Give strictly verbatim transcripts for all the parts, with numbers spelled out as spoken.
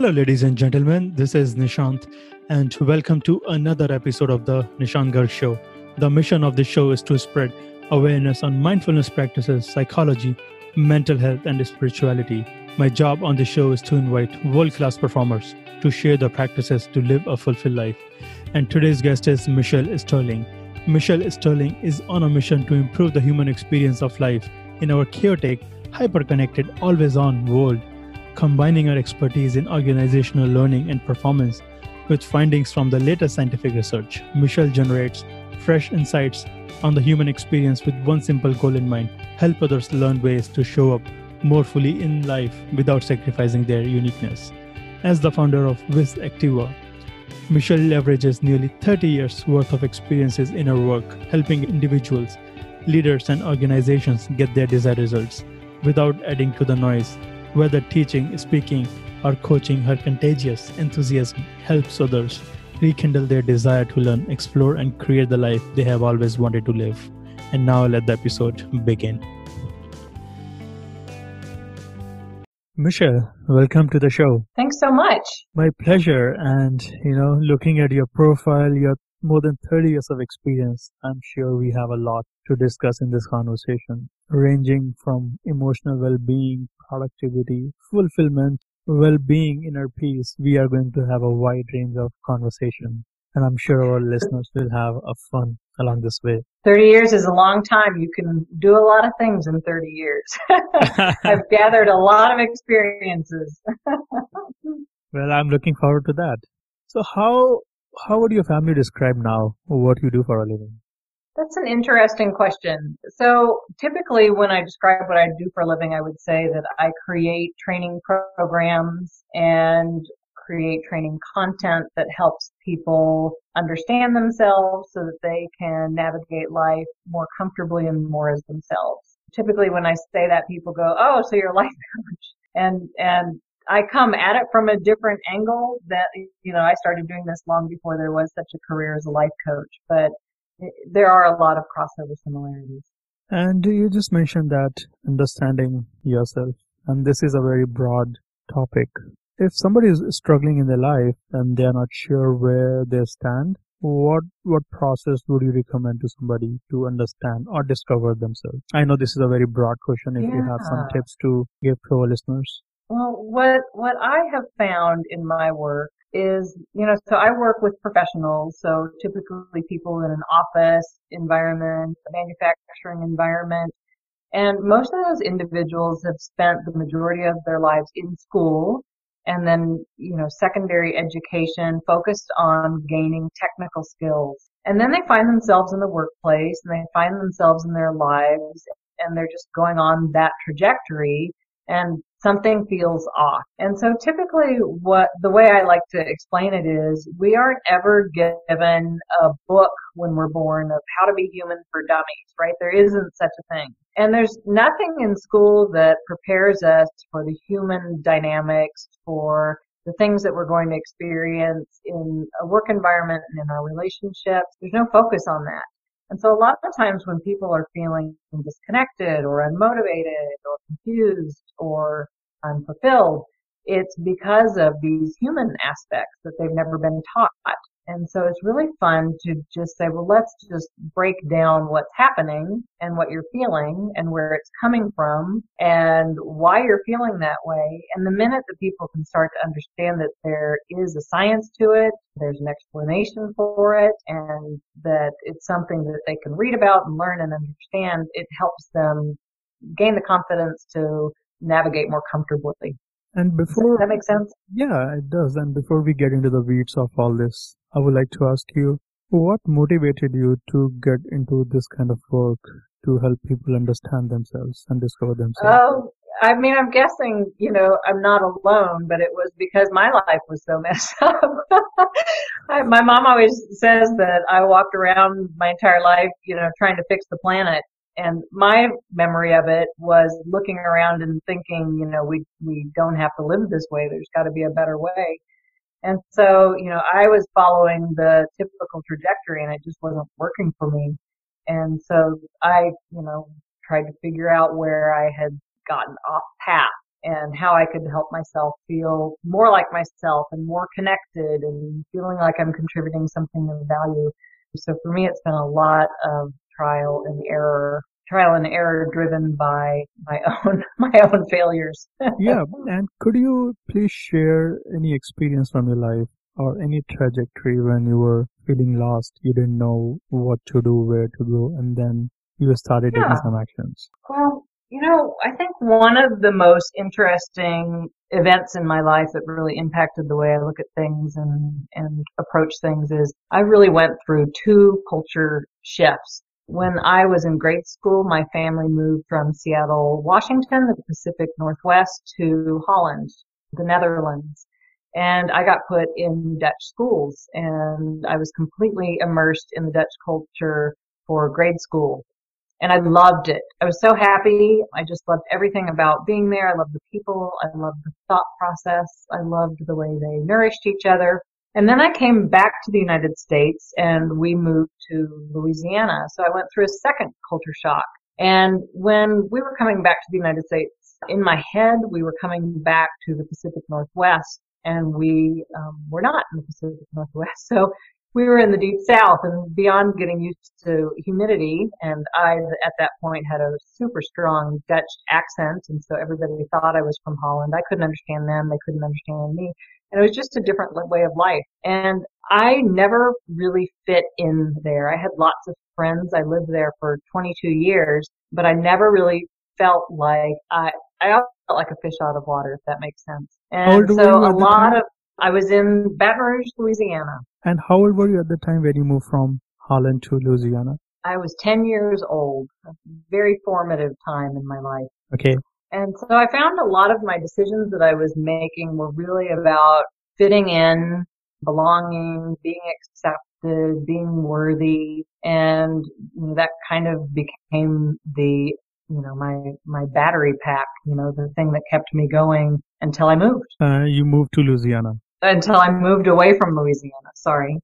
Hello, ladies and gentlemen, this is Nishant and welcome to another episode of the Nishant Garg Show. The mission of this show is to spread awareness on mindfulness practices, psychology, mental health, and spirituality. My job on the show is to invite world-class performers to share their practices to live a fulfilled life. And today's guest is Michelle Sterling. Michelle Sterling is on a mission to improve the human experience of life in our chaotic, hyper-connected, always-on world, combining her expertise in organizational learning and performance with findings from the latest scientific research. Michelle generates fresh insights on the human experience with one simple goal in mind: help others learn ways to show up more fully in life without sacrificing their uniqueness. As the founder of Vis Activa, Michelle leverages nearly thirty years worth of experiences in her work, helping individuals, leaders, and organizations get their desired results without adding to the noise. Whether teaching, speaking, or coaching, her contagious enthusiasm helps others rekindle their desire to learn, explore, and create the life they have always wanted to live. And now let the episode begin. Michelle, welcome to the show. Thanks so much. My pleasure. And, you know, looking at your profile, your more than thirty years of experience, I'm sure we have a lot to discuss in this conversation, ranging from emotional well-being, productivity, fulfillment, well-being, inner peace. We are going to have a wide range of conversation, and I'm sure our listeners will have a fun along this way. thirty years is a long time. You can do a lot of things in thirty years. I've gathered a lot of experiences. Well, I'm looking forward to that. So how how would your family describe now what you do for a living? That's an interesting question. So typically when I describe what I do for a living, I would say that I create training programs and create training content that helps people understand themselves so that they can navigate life more comfortably and more as themselves. Typically when I say that, people go, "Oh, so you're a life coach." And, and I come at it from a different angle that, you know, I started doing this long before there was such a career as a life coach, but there are a lot of crossover similarities. And you just mentioned that understanding yourself, and this is a very broad topic. If somebody is struggling in their life and they are not sure where they stand, what what process would you recommend to somebody to understand or discover themselves? I know this is a very broad question. If yeah. you have some tips to give to our listeners. Well, what what I have found in my work is, you know, so I work with professionals, so typically people in an office environment, a manufacturing environment, and most of those individuals have spent the majority of their lives in school and then, you know, secondary education focused on gaining technical skills. And then they find themselves in the workplace and they find themselves in their lives and they're just going on that trajectory and something feels off. And so typically what the way I like to explain it is, we aren't ever given a book when we're born of how to be human for dummies, right? There isn't such a thing. And there's nothing in school that prepares us for the human dynamics, for the things that we're going to experience in a work environment and in our relationships. There's no focus on that. And so a lot of times when people are feeling disconnected or unmotivated or confused or unfulfilled, it's because of these human aspects that they've never been taught. And so it's really fun to just say, well, let's just break down what's happening and what you're feeling and where it's coming from and why you're feeling that way. And the minute that people can start to understand that there is a science to it, there's an explanation for it, and that it's something that they can read about and learn and understand, it helps them gain the confidence to navigate more comfortably. And before, does that make sense? Yeah, it does. And before we get into the weeds of all this, I would like to ask you, what motivated you to get into this kind of work to help people understand themselves and discover themselves? Oh, I mean, I'm guessing, you know, I'm not alone, but it was because my life was so messed up. I, my mom always says that I walked around my entire life, you know, trying to fix the planet. And my memory of it was looking around and thinking, you know, we we don't have to live this way. There's got to be a better way. And so, you know, I was following the typical trajectory, and it just wasn't working for me. And so I, you know, tried to figure out where I had gotten off path. and how I could help myself feel more like myself and more connected and feeling like I'm contributing something of value. So for me, it's been a lot of trial and error, trial and error driven by my own, my own failures. Yeah. And could you please share any experience from your life or any trajectory when you were feeling lost, you didn't know what to do, where to go, and then you started yeah. taking some actions? Well, you know, I think one of the most interesting events in my life that really impacted the way I look at things and, and approach things is I really went through two culture shifts. When I was in grade school, my family moved from Seattle, Washington, the Pacific Northwest, to Holland, the Netherlands. And I got put in Dutch schools, and I was completely immersed in the Dutch culture for grade school. And I loved it. I was so happy. I just loved everything about being there. I loved the people. I loved the thought process. I loved the way they nourished each other. And then I came back to the United States, and we moved to Louisiana. So I went through a second culture shock. And when we were coming back to the United States, in my head, we were coming back to the Pacific Northwest, and we um, were not in the Pacific Northwest. So we were in the deep south and beyond getting used to humidity, and I, at that point, had a super strong Dutch accent, and so everybody thought I was from Holland. I couldn't understand them. They couldn't understand me. And it was just a different way of life. And I never really fit in there. I had lots of friends. I lived there for twenty-two years, but I never really felt like I, I always felt like a fish out of water, if that makes sense. And so a lot of, I was in Baton Rouge, Louisiana. And how old were you at the time when you moved from Holland to Louisiana? I was ten years old, a very formative time in my life. Okay. And so I found a lot of my decisions that I was making were really about fitting in, belonging, being accepted, being worthy. And you know, that kind of became the, you know, my, my battery pack, you know, the thing that kept me going until I moved. Uh, you moved to Louisiana. Until I moved away from Louisiana. Sorry.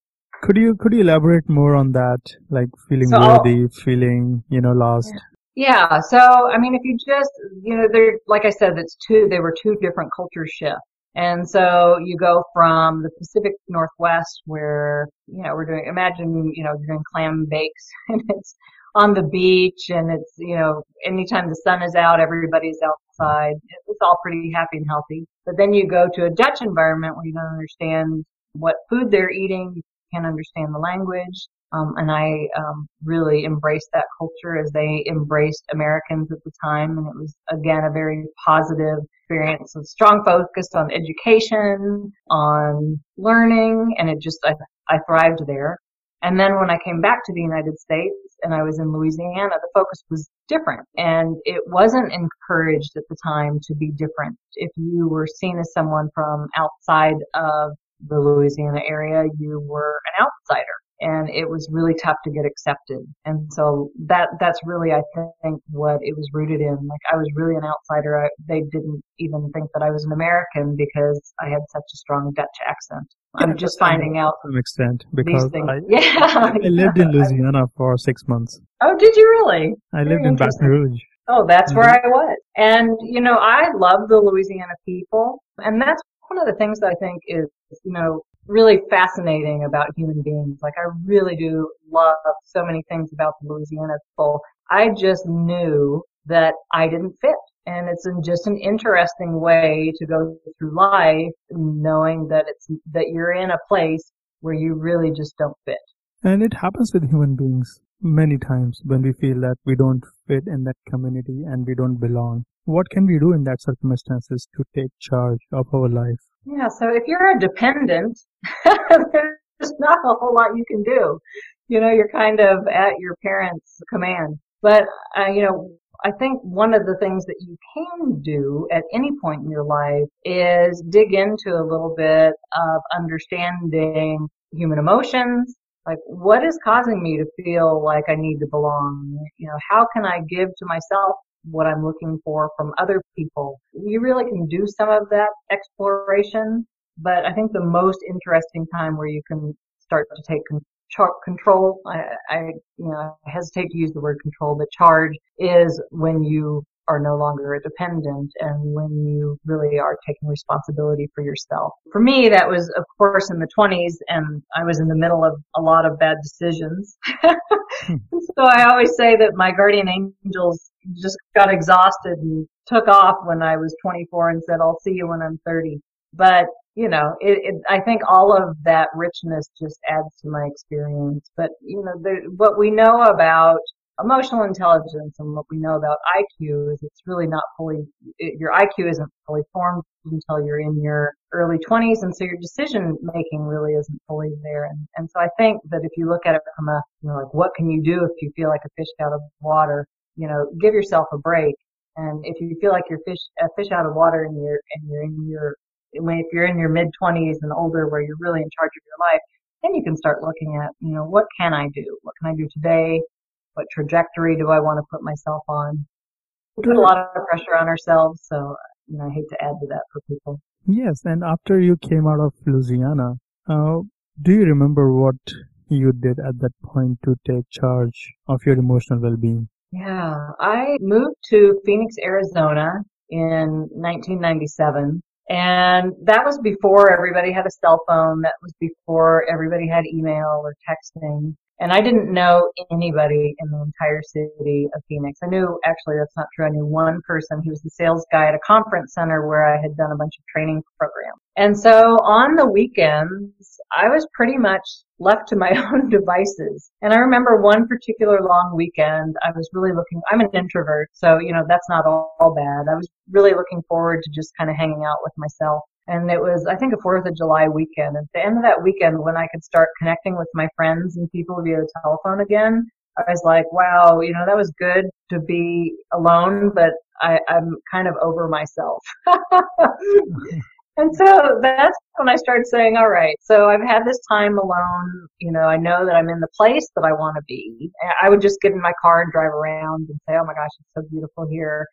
Could you could you elaborate more on that? Like feeling so, worthy, feeling, you know, lost. Yeah. So I mean, if you just, you know, there, like I said, it's two. They were two different culture shifts, and so you go from the Pacific Northwest, where you know we're doing. Imagine you know you're doing clam bakes, and it's on the beach, and it's you know anytime the sun is out, everybody's outside. It's all pretty happy and healthy. But then you go to a Dutch environment where you don't understand what food they're eating. You can't understand the language. Um, and I um, really embraced that culture as they embraced Americans at the time. And it was, again, a very positive experience with strong focus on education, on learning. And it just, I, I thrived there. And then when I came back to the United States and I was in Louisiana, the focus was different. And it wasn't encouraged at the time to be different. If you were seen as someone from outside of the Louisiana area, you were an outsider. And it was really tough to get accepted. And so that that's really, I think, what it was rooted in. Like, I was really an outsider. I, they didn't even think that I was an American because I had such a strong Dutch accent. I'm yeah, just finding out to some extent because I, yeah. I lived in Louisiana for six months. Oh, did you really? I Very lived in Baton Rouge. Oh, that's mm-hmm. where I was. And, you know, I love the Louisiana people. And that's one of the things that I think is, you know, really fascinating about human beings. Like, I really do love so many things about the Louisiana people. I just knew that I didn't fit. And it's just an interesting way to go through life, knowing that it's that you're in a place where you really just don't fit. And it happens with human beings many times when we feel that we don't fit in that community and we don't belong. What can we do in that circumstances to take charge of our life? Yeah, so if you're a dependent, there's not a whole lot you can do. You know, you're kind of at your parents' command. But, uh, you know, I think one of the things that you can do at any point in your life is dig into a little bit of understanding human emotions. Like, what is causing me to feel like I need to belong? You know, how can I give to myself what I'm looking for from other people? You really can do some of that exploration, but I think the most interesting time where you can start to take control, I, I you know, I hesitate to use the word control, but charge, is when you are no longer a dependent and when you really are taking responsibility for yourself. For me, that was, of course, in the twenties, and I was in the middle of a lot of bad decisions. So I always say that my guardian angels just got exhausted and took off when I was twenty-four and said, I'll see you when I'm thirty. But, you know, it, it, I think all of that richness just adds to my experience. But, you know, the, what we know about emotional intelligence and what we know about I Q is it's really not fully, it, your I Q isn't fully formed until you're in your early twenties, and so your decision making really isn't fully there. And, and so I think that if you look at it from a, you know, like what can you do if you feel like a fish out of water, you know, give yourself a break. And if you feel like you're fish, a fish out of water and you're, and you're in your, if you're in your mid twenties and older where you're really in charge of your life, then you can start looking at, you know, what can I do? What can I do today? What trajectory do I want to put myself on? We put a lot of pressure on ourselves, so you know, I hate to add to that for people. Yes, and after you came out of Louisiana, uh, do you remember what you did at that point to take charge of your emotional well-being? Yeah, I moved to Phoenix, Arizona in nineteen ninety-seven. And that was before everybody had a cell phone. That was before everybody had email or texting. And I didn't know anybody in the entire city of Phoenix. I knew, actually, that's not true. I knew one person. He was the sales guy at a conference center where I had done a bunch of training programs. And so on the weekends, I was pretty much left to my own devices. And I remember one particular long weekend, I was really looking, I'm an introvert, so, you know, that's not all, all bad. I was really looking forward to just kind of hanging out with myself. And it was, I think, a fourth of July weekend. At the end of that weekend, when I could start connecting with my friends and people via the telephone again, I was like, wow, you know, that was good to be alone, but I, I'm kind of over myself. And so that's when I started saying, all right, so I've had this time alone. You know, I know that I'm in the place that I want to be. I would just get in my car and drive around and say, oh, my gosh, it's so beautiful here.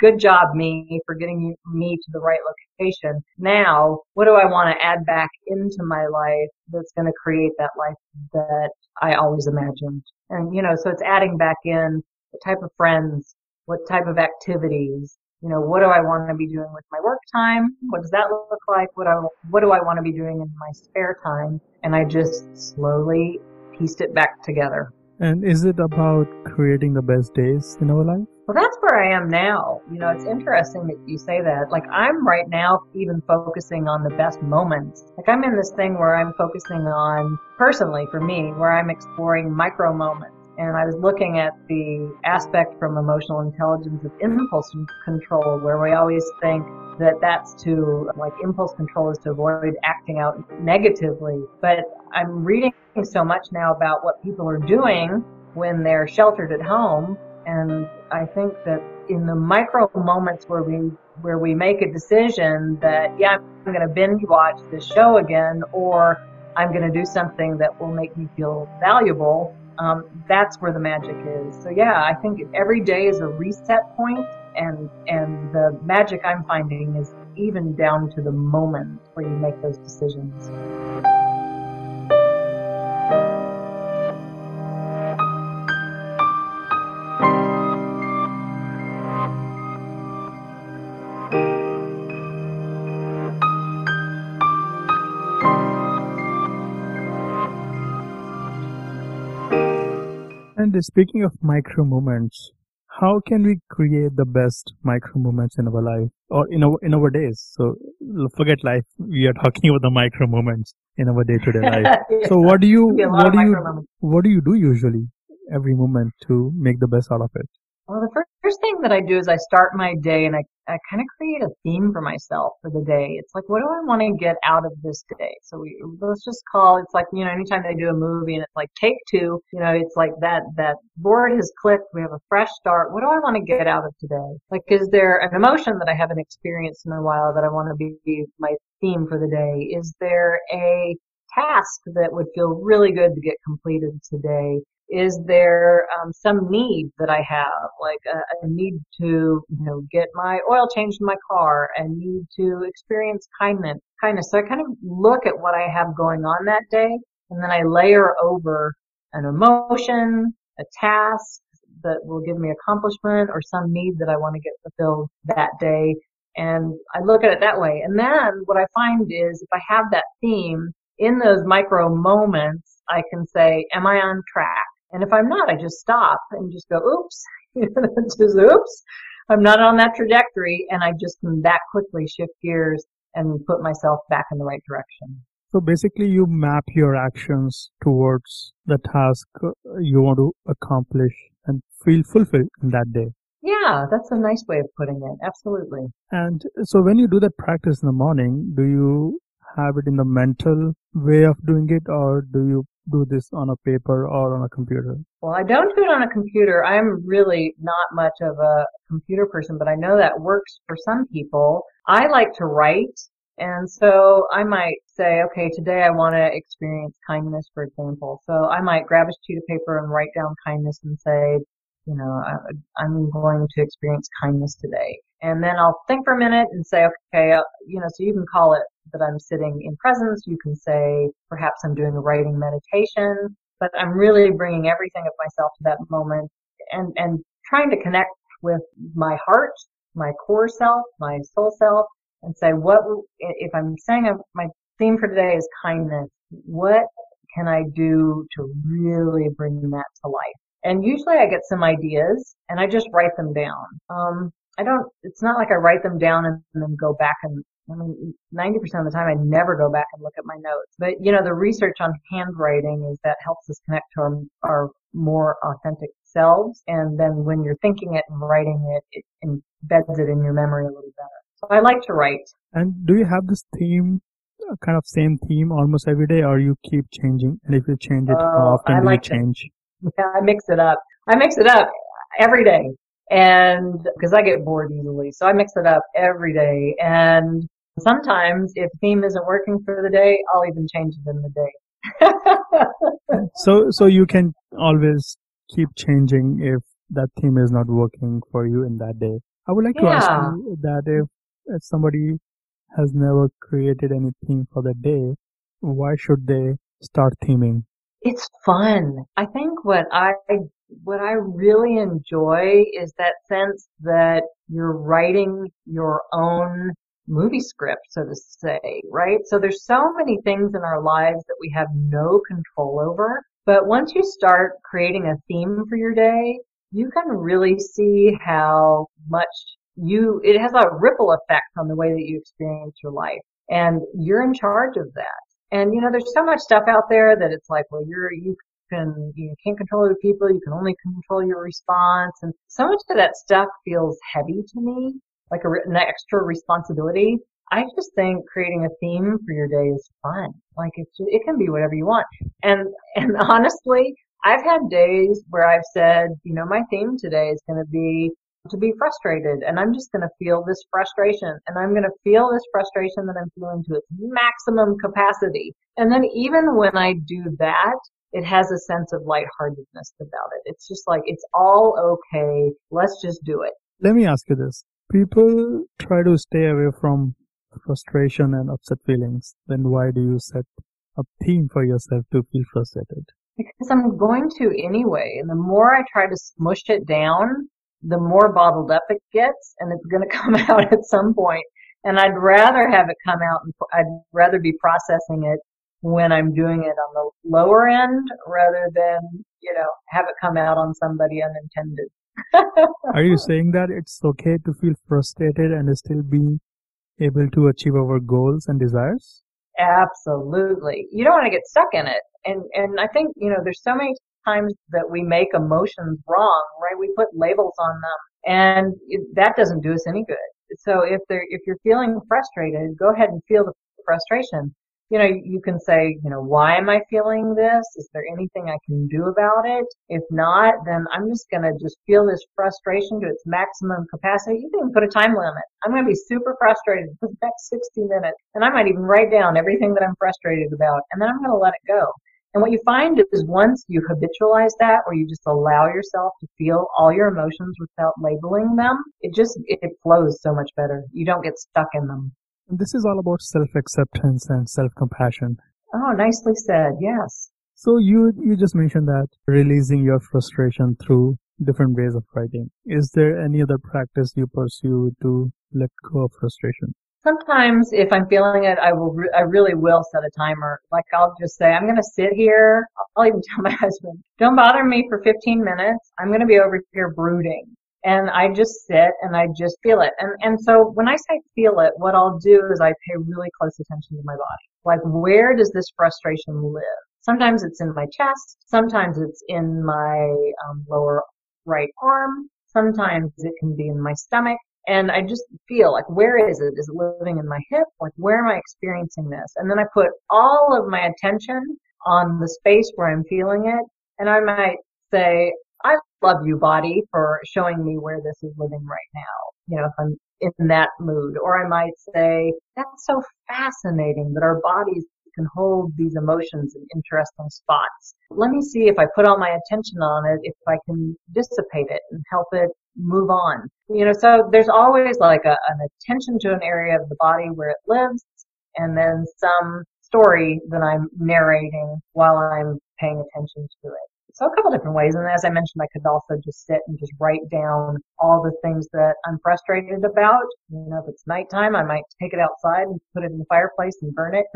Good job, me, for getting me to the right location. Now, what do I want to add back into my life that's going to create that life that I always imagined? And, you know, so it's adding back in the type of friends, what type of activities. You know, what do I want to be doing with my work time? What does that look like? What, I, what do I want to be doing in my spare time? And I just slowly pieced it back together. And is it about creating the best days in our life? Well, that's where I am now. You know, it's interesting that you say that. Like, I'm right now even focusing on the best moments. Like, I'm in this thing where I'm focusing on, personally for me, where I'm exploring micro moments. And I was looking at the aspect from emotional intelligence of impulse control, where we always think that that's to, like, impulse control is to avoid acting out negatively. But I'm reading so much now about what people are doing when they're sheltered at home. And I think that in the micro moments where we where we make a decision that, yeah, I'm going to binge watch this show again, or I'm going to do something that will make me feel valuable, Um, that's where the magic is. So yeah, I think every day is a reset point, and and the magic I'm finding is even down to the moment where you make those decisions. And speaking of micro moments, how can we create the best micro moments in our life or in our, in our days? So forget life. We are talking about the micro moments in our day-to-day life. Yeah. So what do you what do you moments. what do you do usually every moment to make the best out of it? Well, the first, first thing that I do is I start my day and I, I kind of create a theme for myself for the day. It's like, what do I want to get out of this day? So we, let's just call, it's like, you know, anytime they do a movie and it's like take two, you know, it's like that, that board has clicked. We have a fresh start. What do I want to get out of today? Like, is there an emotion that I haven't experienced in a while that I want to be my theme for the day? Is there a task that would feel really good to get completed today? Is there um, some need that I have, like a, a need to, you know, get my oil changed in my car, and need to experience kindness, kindness. So I kind of look at what I have going on that day, and then I layer over an emotion, a task, that will give me accomplishment or some need that I want to get fulfilled that day. And I look at it that way. And then what I find is if I have that theme in those micro moments, I can say, am I on track? And if I'm not, I just stop and just go, oops, just oops, I'm not on that trajectory. And I just can that quickly shift gears and put myself back in the right direction. So basically you map your actions towards the task you want to accomplish and feel fulfilled in that day. Yeah, that's a nice way of putting it. Absolutely. And so when you do that practice in the morning, do you have it in the mental way of doing it, or do you do this on a paper or on a computer? Well, I don't do it on a computer. I'm really not much of a computer person, but I know that works for some people. I like to write. And so I might say, okay, today I want to experience kindness, for example. So I might grab a sheet of paper and write down kindness and say, you know, I'm going to experience kindness today. And then I'll think for a minute and say, okay, you know, so you can call it that I'm sitting in presence. You can say perhaps I'm doing a writing meditation, but I'm really bringing everything of myself to that moment and, and trying to connect with my heart, my core self, my soul self, and say, what, if I'm saying I'm, my theme for today is kindness, what can I do to really bring that to life? And usually I get some ideas and I just write them down. Um, I don't, it's not like I write them down and then go back and, I mean, ninety percent of the time I never go back and look at my notes. But, you know, the research on handwriting is that helps us connect to our, our more authentic selves. And then when you're thinking it and writing it, it embeds it in your memory a little better. So I like to write. And do you have this theme, kind of same theme almost every day, or you keep changing? And if you change it, how often do you change? Yeah, I mix it up. I mix it up every day, and because I get bored easily, so I mix it up every day. And sometimes, if theme isn't working for the day, I'll even change it in the day. so, so you can always keep changing if that theme is not working for you in that day. I would like yeah. to ask you that if, if somebody has never created any theme for the day, why should they start theming? It's fun. I think what I what I really enjoy is that sense that you're writing your own movie script, so to say, right? So there's so many things in our lives that we have no control over. But once you start creating a theme for your day, you can really see how much you, it has a ripple effect on the way that you experience your life. And you're in charge of that. And, you know, there's so much stuff out there that it's like, well, you're, you can, you can't control other people. You can only control your response. And so much of that stuff feels heavy to me, like a, an extra responsibility. I just think creating a theme for your day is fun. Like it, it can be whatever you want. And, and honestly, I've had days where I've said, you know, my theme today is going to be to be frustrated, and I'm just going to feel this frustration, and I'm going to feel this frustration that I'm feeling to its maximum capacity. And then even when I do that, it has a sense of lightheartedness about it. It's just like, it's all okay. Let's just do it. Let me ask you this. People try to stay away from frustration and upset feelings. Then why do you set a theme for yourself to feel frustrated? Because I'm going to anyway. And the more I try to smush it down, the more bottled up it gets, and it's going to come out at some point. And I'd rather have it come out, and I'd rather be processing it when I'm doing it on the lower end rather than, you know, have it come out on somebody unintended. Are you saying that it's okay to feel frustrated and still be able to achieve our goals and desires? Absolutely. You don't want to get stuck in it. And, and I think, you know, there's so many times that we make emotions wrong, right? We put labels on them, and it, that doesn't do us any good. So if they're, if you're feeling frustrated, go ahead and feel the frustration. You know, you can say, you know, why am I feeling this? Is there anything I can do about it? If not, then I'm just going to just feel this frustration to its maximum capacity. You can put a time limit. I'm going to be super frustrated for the next sixty minutes, and I might even write down everything that I'm frustrated about, and then I'm going to let it go. And what you find is once you habitualize that, or you just allow yourself to feel all your emotions without labeling them, it just, it flows so much better. You don't get stuck in them. And this is all about self-acceptance and self-compassion. Oh, nicely said. Yes. So you, you just mentioned that releasing your frustration through different ways of writing. Is there any other practice you pursue to let go of frustration? Sometimes if I'm feeling it, I will, re- I really will set a timer. Like I'll just say, I'm going to sit here. I'll even tell my husband, don't bother me for fifteen minutes. I'm going to be over here brooding. And I just sit and I just feel it. And, and so when I say feel it, what I'll do is I pay really close attention to my body. Like, where does this frustration live? Sometimes it's in my chest. Sometimes it's in my um, lower right arm. Sometimes it can be in my stomach. And I just feel like, where is it? Is it living in my hip? Like, where am I experiencing this? And then I put all of my attention on the space where I'm feeling it. And I might say, I love you, body, for showing me where this is living right now. You know, if I'm in that mood. Or I might say, that's so fascinating that our bodies can hold these emotions in interesting spots. Let me see if I put all my attention on it, if I can dissipate it and help it move on. You know, so there's always like a, an attention to an area of the body where it lives, and then some story that I'm narrating while I'm paying attention to it. So a couple different ways. And as I mentioned, I could also just sit and just write down all the things that I'm frustrated about. You know, if it's nighttime, I might take it outside and put it in the fireplace and burn it.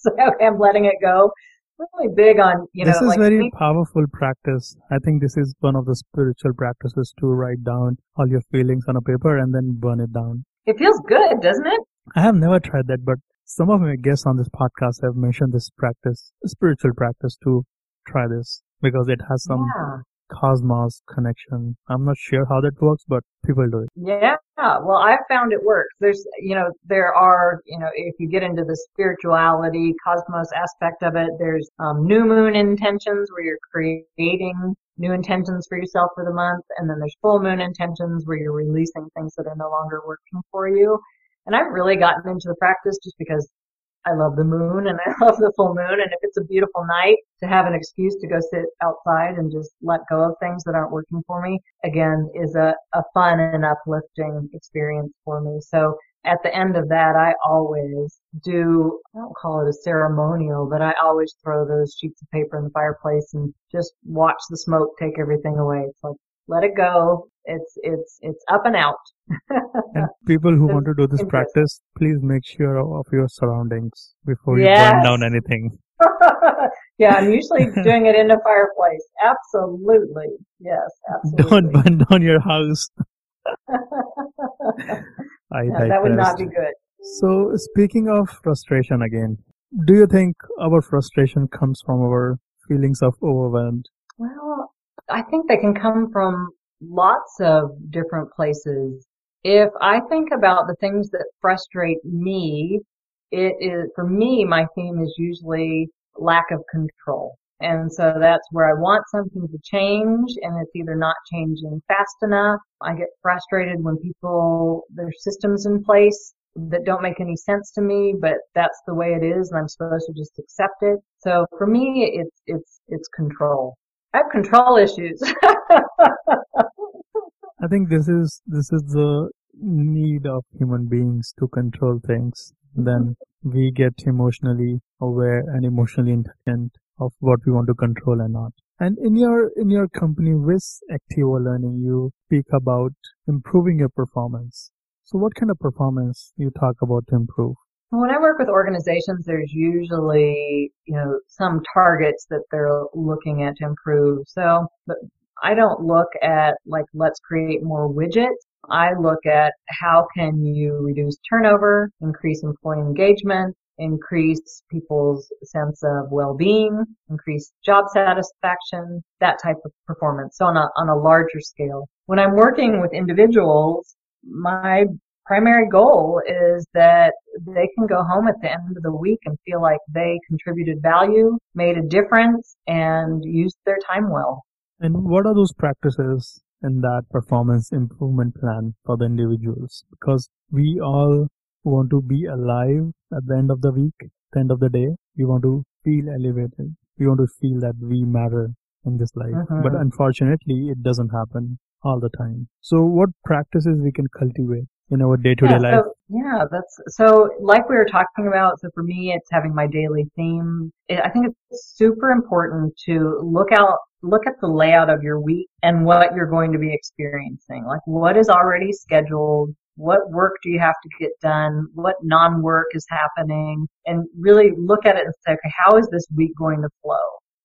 So I'm letting it go. Really big on, you know, this is like very me- powerful practice. I think this is one of the spiritual practices, to write down all your feelings on a paper and then burn it down. It feels good, doesn't it? I have never tried that, but some of my guests on this podcast have mentioned this practice, spiritual practice, to try this because it has some yeah. cosmos connection. I'm not sure how that works, but people do it. Yeah. Well, I've found it works. There's, you know, there are, you know, if you get into the spirituality, cosmos aspect of it, there's um, new moon intentions where you're creating new intentions for yourself for the month. And then there's full moon intentions where you're releasing things that are no longer working for you. And I've really gotten into the practice just because I love the moon and I love the full moon. And if it's a beautiful night, to have an excuse to go sit outside and just let go of things that aren't working for me, again, is a, a fun and uplifting experience for me. So at the end of that, I always do, I don't call it a ceremonial, but I always throw those sheets of paper in the fireplace and just watch the smoke take everything away. It's like, let it go. It's it's it's up and out. And people who want to do this practice, please make sure of your surroundings before you yes. burn down anything. Yeah, I'm usually doing it in a fireplace. Absolutely. Yes, absolutely. Don't burn down your house. I no, that would not be good. So speaking of frustration again, do you think our frustration comes from our feelings of overwhelmed? Well, I think they can come from lots of different places. If I think about the things that frustrate me, it is, for me, my theme is usually lack of control. And so that's where I want something to change, and it's either not changing fast enough. I get frustrated when people, there's systems in place that don't make any sense to me, but that's the way it is, and I'm supposed to just accept it. So for me, it's, it's, it's control. I have control issues. I think this is this is the need of human beings to control things. Then we get emotionally aware and emotionally intelligent of what we want to control and not. And in your in your company, Vis Activa Learning, you speak about improving your performance. So what kind of performance you talk about to improve? When I work with organizations, there's usually, you know, some targets that they're looking at to improve. So, but I don't look at like, let's create more widgets. I look at how can you reduce turnover, increase employee engagement, increase people's sense of well-being, increase job satisfaction, that type of performance. So on a, on a larger scale. When I'm working with individuals, my primary goal is that they can go home at the end of the week and feel like they contributed value, made a difference, and used their time well. And what are those practices in that performance improvement plan for the individuals? Because we all want to be alive at the end of the week, at the end of the day. We want to feel elevated. We want to feel that we matter in this life. Mm-hmm. But unfortunately, it doesn't happen all the time. So what practices we can cultivate in our day-to-day yeah, life? So, yeah, that's so like we were talking about. So for me, it's having my daily theme. It, I think it's super important to look out look at the layout of your week and what you're going to be experiencing. Like, what is already scheduled? What work do you have to get done? What non-work is happening? And really look at it and say, okay, how is this week going to flow?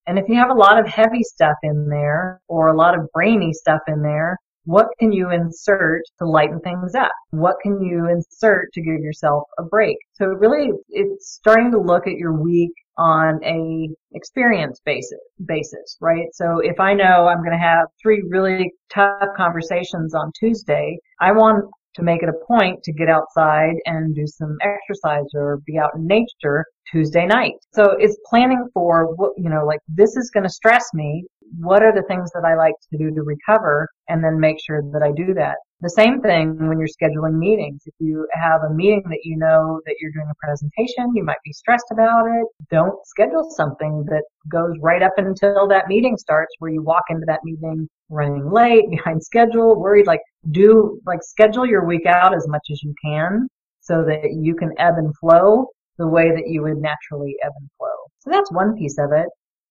And if you have a lot of heavy stuff in there or a lot of brainy stuff in there, what can you insert to lighten things up? What can you insert to give yourself a break? So really, it's starting to look at your week on a experience basis, basis, right? So if I know I'm going to have three really tough conversations on Tuesday, I want to make it a point to get outside and do some exercise or be out in nature Tuesday night. So it's planning for what, you know, like, this is going to stress me. What are the things that I like to do to recover, and then make sure that I do that. The same thing when you're scheduling meetings. If you have a meeting that you know that you're doing a presentation, you might be stressed about it. Don't schedule something that goes right up until that meeting starts, where you walk into that meeting running late, behind schedule, worried. Like, do, like, schedule your week out as much as you can so that you can ebb and flow the way that you would naturally ebb and flow. So that's one piece of it.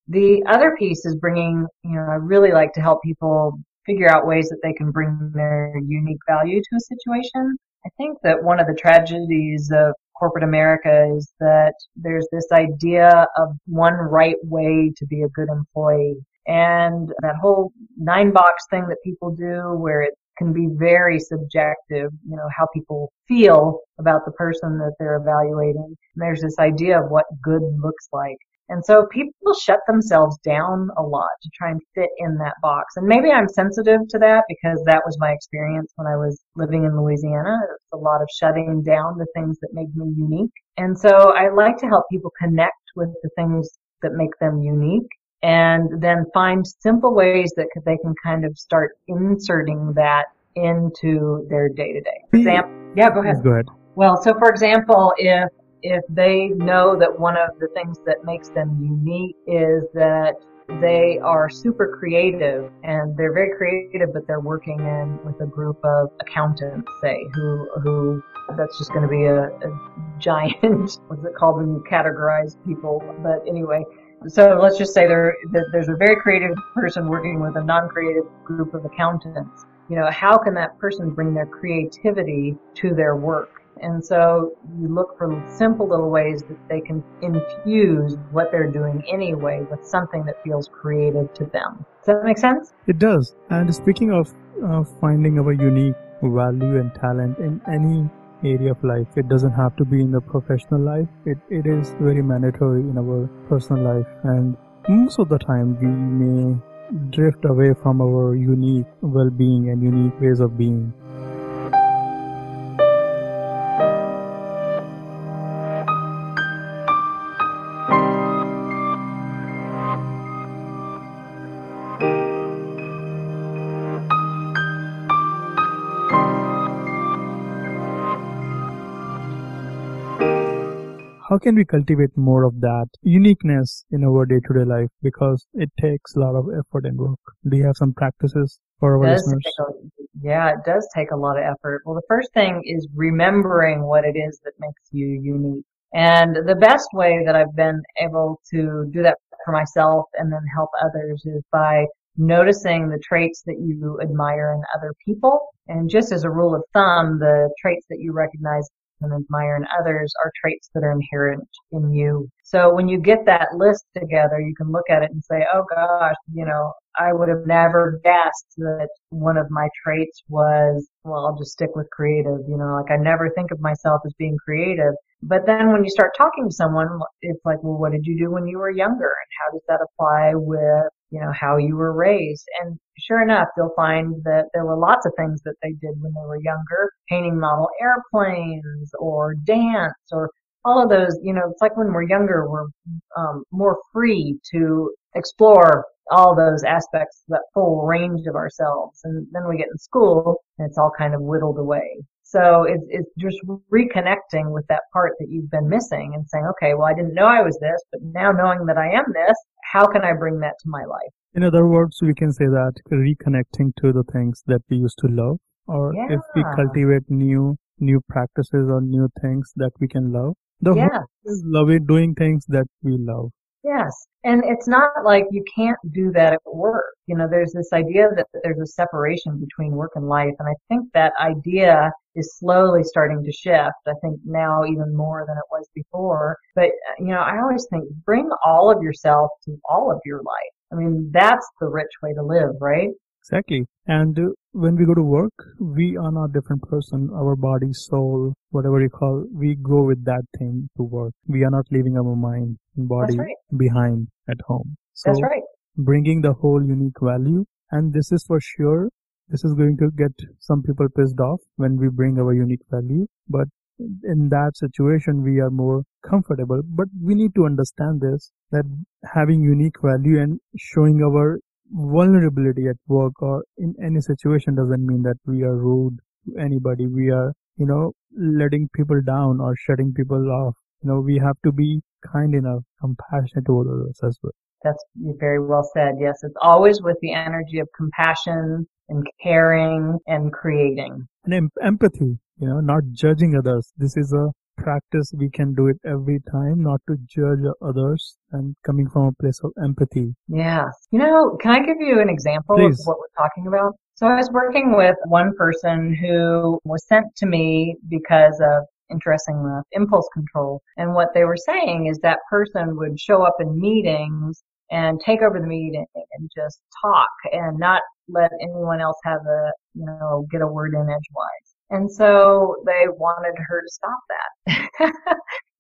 The other piece is bringing, you know, I really like to help people figure out ways that they can bring their unique value to a situation. I think that one of the tragedies of corporate America is that there's this idea of one right way to be a good employee. And that whole nine box thing that people do, where it can be very subjective, you know, how people feel about the person that they're evaluating. And there's this idea of what good looks like. And so people shut themselves down a lot to try and fit in that box. And maybe I'm sensitive to that because that was my experience when I was living in Louisiana. It was a lot of shutting down the things that make me unique. And so I like to help people connect with the things that make them unique, and then find simple ways that they can kind of start inserting that into their day-to-day. Example, yeah, go ahead. Go ahead. Well, so for example, if If they know that one of the things that makes them unique is that they are super creative, and they're very creative, but they're working in with a group of accountants, say, who, who that's just going to be a, a giant, what's it called when you categorize people? But anyway, so let's just say there, that there's a very creative person working with a non-creative group of accountants. You know, how can that person bring their creativity to their work? And so you look for simple little ways that they can infuse what they're doing anyway with something that feels creative to them. Does that make sense? It does. And speaking of uh, finding our unique value and talent in any area of life, it doesn't have to be in the professional life. It It is very mandatory in our personal life. And most of the time we may drift away from our unique well-being and unique ways of being. How can we cultivate more of that uniqueness in our day-to-day life? Because it takes a lot of effort and work. Do you have some practices for our listeners? A, yeah, it does take a lot of effort. Well, the first thing is remembering what it is that makes you unique. And the best way that I've been able to do that for myself and then help others is by noticing the traits that you admire in other people. And just as a rule of thumb, the traits that you recognize and admire in others are traits that are inherent in you. So when you get that list together, you can look at it and say, oh gosh, you know, I would have never guessed that one of my traits was, well, I'll just stick with creative, you know, like, I never think of myself as being creative. But then when you start talking to someone, it's like, well, what did you do when you were younger? And how does that apply with, you know, how you were raised? And sure enough, you'll find that there were lots of things that they did when they were younger, painting model airplanes or dance or all of those. You know, it's like when we're younger, we're um, more free to explore all those aspects, that full range of ourselves. And then we get in school and it's all kind of whittled away. So it's, it's just reconnecting with that part that you've been missing and saying, okay, well, I didn't know I was this, but now knowing that I am this, how can I bring that to my life? In other words, we can say that reconnecting to the things that we used to love, or yeah. if we cultivate new new practices or new things that we can love, the yeah. whole is loving doing things that we love. Yes. And it's not like you can't do that at work. You know, there's this idea that there's a separation between work and life. And I think that idea is slowly starting to shift. I think now even more than it was before. But, you know, I always think bring all of yourself to all of your life. I mean, that's the rich way to live, right? Exactly. And when we go to work, we are not a different person. Our body, soul, whatever you call, we go with that thing to work. We are not leaving our mind and body right. behind at home. So that's right. Bringing the whole unique value. And this is for sure, this is going to get some people pissed off when we bring our unique value. But in that situation, we are more comfortable. But we need to understand this, that having unique value and showing our vulnerability at work or in any situation doesn't mean that we are rude to anybody. We are, you know, letting people down or shutting people off. You know, we have to be kind enough, compassionate towards others as well. That's very well said. Yes, it's always with the energy of compassion and caring and creating. And em- empathy, you know, not judging others. This is a practice. We can do it every time, not to judge others and coming from a place of empathy. Yeah. You know, can I give you an example Please. Of what we're talking about? So I was working with one person who was sent to me because of interesting enough, impulse control. And what they were saying is that person would show up in meetings and take over the meeting and just talk and not let anyone else have a, you know, get a word in edgewise. And so they wanted her to stop that.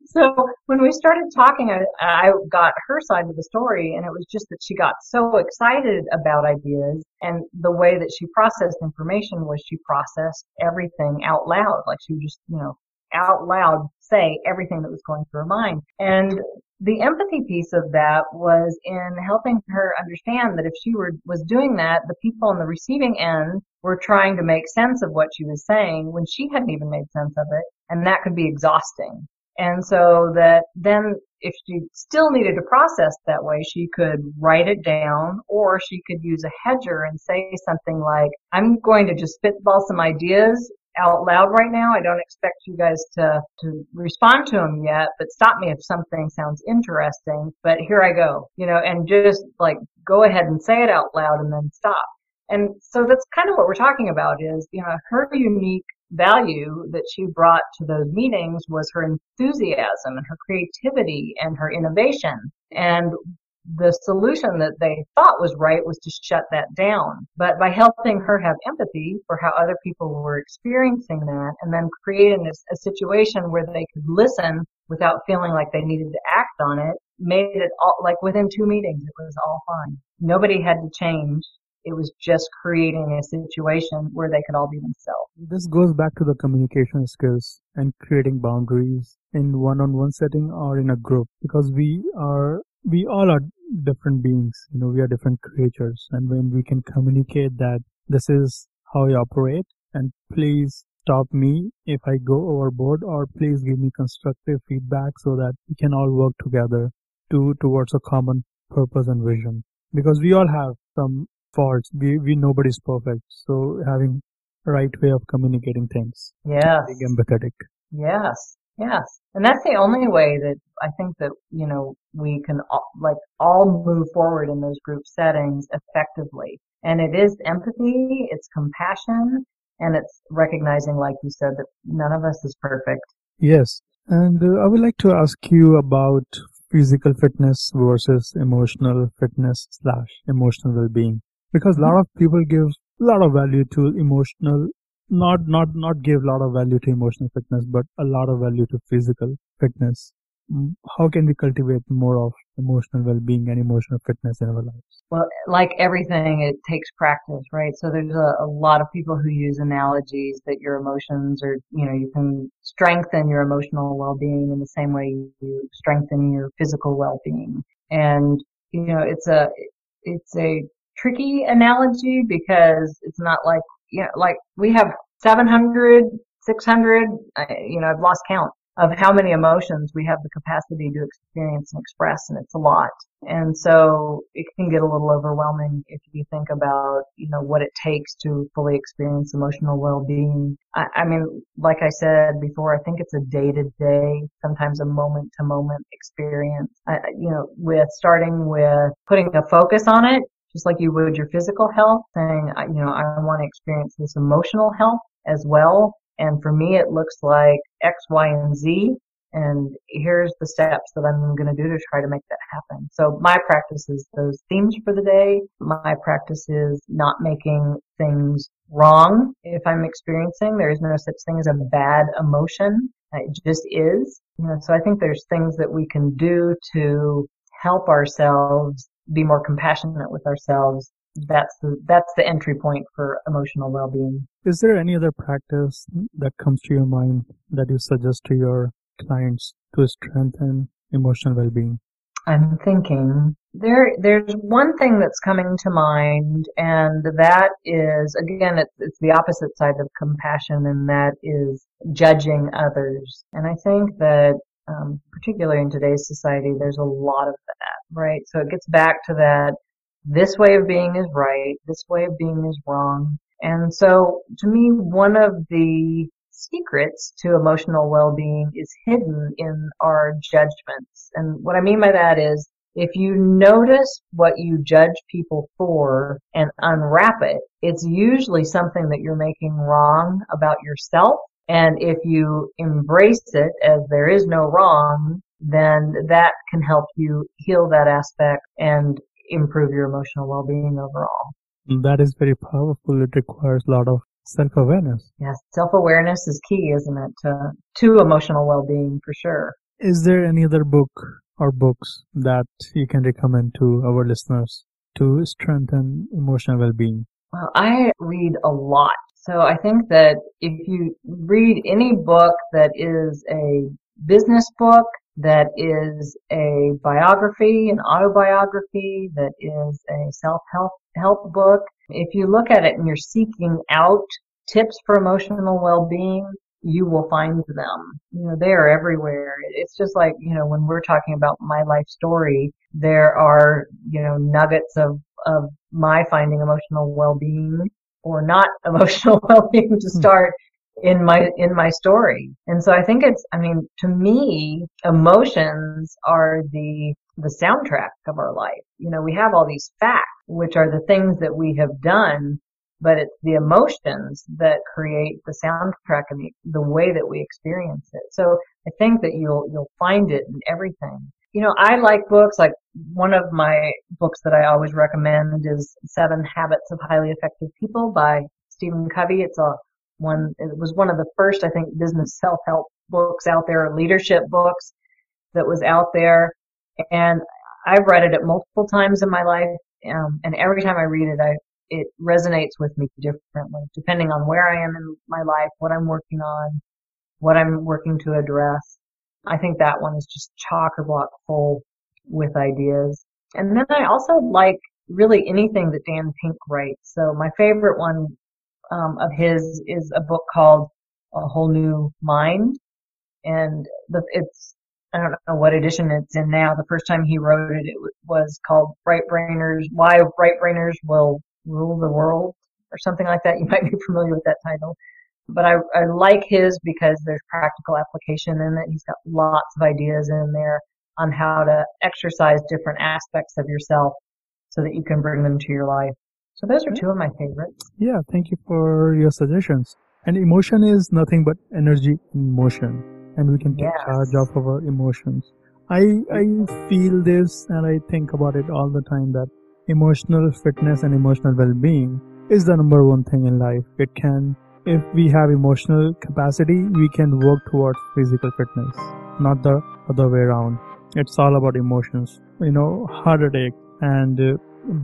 So when we started talking, I, I got her side of the story, and it was just that she got so excited about ideas, and the way that she processed information was she processed everything out loud. Like she just, you know, out loud say everything that was going through her mind. And the empathy piece of that was in helping her understand that if she were was doing that, the people on the receiving end were trying to make sense of what she was saying when she hadn't even made sense of it, and that could be exhausting. And so that then if she still needed to process that way, she could write it down, or she could use a hedger and say something like, I'm going to just spitball some ideas out loud right now. I don't expect you guys to, to respond to them yet, but stop me if something sounds interesting. But here I go, you know, and just like go ahead and say it out loud and then stop. And so that's kind of what we're talking about is, you know, her unique value that she brought to those meetings was her enthusiasm and her creativity and her innovation. And the solution that they thought was right was to shut that down. But by helping her have empathy for how other people were experiencing that and then creating a, a situation where they could listen without feeling like they needed to act on it, made it all, like within two meetings, it was all fine. Nobody had to change. It was just creating a situation where they could all be themselves. This goes back to the communication skills and creating boundaries in one-on-one setting or in a group, because we are We all are different beings, you know, we are different creatures. And when we can communicate that this is how I operate, and please stop me if I go overboard, or please give me constructive feedback, so that we can all work together to towards a common purpose and vision. Because we all have some faults. We, we nobody's perfect. So having the right way of communicating things. Yeah. Being empathetic. Yes. Yes. And that's the only way that I think that, you know, we can all, like all move forward in those group settings effectively. And it is empathy, it's compassion, and it's recognizing, like you said, that none of us is perfect. Yes. And uh, I would like to ask you about physical fitness versus emotional fitness slash emotional well-being. Because a lot of people give a lot of value to emotional Not, not, not give a lot of value to emotional fitness, but a lot of value to physical fitness. How can we cultivate more of emotional well-being and emotional fitness in our lives? Well, like everything, it takes practice, right? So there's a, a lot of people who use analogies that your emotions are, you know, you can strengthen your emotional well-being in the same way you strengthen your physical well-being. And, you know, it's a, it's a tricky analogy because it's not like, you know, like we have seven hundred, six hundred, you know, I've lost count of how many emotions we have the capacity to experience and express, and it's a lot. And so it can get a little overwhelming if you think about, you know, what it takes to fully experience emotional well-being. I, I mean, like I said before, I think it's a day-to-day, sometimes a moment-to-moment experience. I, you know, with starting with putting a focus on it, just like you would your physical health, saying, you know, I want to experience this emotional health as well. And for me, it looks like X, Y, and Z. And here's the steps that I'm going to do to try to make that happen. So my practice is those themes for the day. My practice is not making things wrong. If I'm experiencing, there is no such thing as a bad emotion. It just is. You know, so I think there's things that we can do to help ourselves be more compassionate with ourselves. That's the, that's the entry point for emotional well-being. Is there any other practice that comes to your mind that you suggest to your clients to strengthen emotional well-being? I'm thinking there, there's one thing that's coming to mind, and that is, again, it's, it's the opposite side of compassion, and that is judging others. And I think that Um, particularly in today's society, there's a lot of that, right? So it gets back to that, this way of being is right, this way of being is wrong. And so to me, one of the secrets to emotional well-being is hidden in our judgments. And what I mean by that is, if you notice what you judge people for and unwrap it, it's usually something that you're making wrong about yourself. And if you embrace it as there is no wrong, then that can help you heal that aspect and improve your emotional well-being overall. That is very powerful. It requires a lot of self-awareness. Yes, self-awareness is key, isn't it, to, to emotional well-being for sure. Is there any other book or books that you can recommend to our listeners to strengthen emotional well-being? Well, I read a lot. So I think that if you read any book that is a business book, that is a biography, an autobiography, that is a self-help help book, if you look at it and you're seeking out tips for emotional well-being, you will find them. You know, they are everywhere. It's just like, you know, when we're talking about my life story, there are, you know, nuggets of, of my finding emotional well-being, or not emotional well-being to start in my, in my story. And so I think it's, I mean, to me, emotions are the, the soundtrack of our life. You know, we have all these facts, which are the things that we have done, but it's the emotions that create the soundtrack and the, the way that we experience it. So I think that you'll, you'll find it in everything. You know, I like books, like one of my books that I always recommend is Seven Habits of Highly Effective People by Stephen Covey. It's a one, it was one of the first, I think, business self-help books out there, leadership books that was out there. And I've read it multiple times in my life. Um, and every time I read it, I, it resonates with me differently, depending on where I am in my life, what I'm working on, what I'm working to address. I think that one is just chock or block full with ideas. And then I also like really anything that Dan Pink writes. So my favorite one um, of his is a book called A Whole New Mind. And the, it's, I don't know what edition it's in now. The first time he wrote it, it was called Right Brainers, Why Right Brainers Will Rule the World, or something like that. You might be familiar with that title. But I, I like his because there's practical application in it. He's got lots of ideas in there on how to exercise different aspects of yourself so that you can bring them to your life. So those are two of my favorites. Yeah, thank you for your suggestions. And emotion is nothing but energy in motion. And we can take yes. charge of our emotions. I I feel this, and I think about it all the time, that emotional fitness and emotional well-being is the number one thing in life. It can... If we have emotional capacity, we can work towards physical fitness, not the other way around. It's all about emotions. You know, heartache and uh,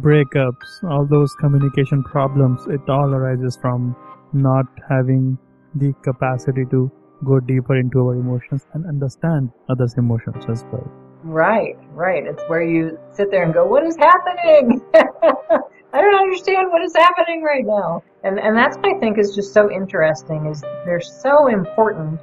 breakups, all those communication problems, it all arises from not having the capacity to go deeper into our emotions and understand others' emotions as well. Right, right. It's where you sit there and go, what is happening? I don't understand what is happening right now. And and that's what I think is just so interesting, is they're so important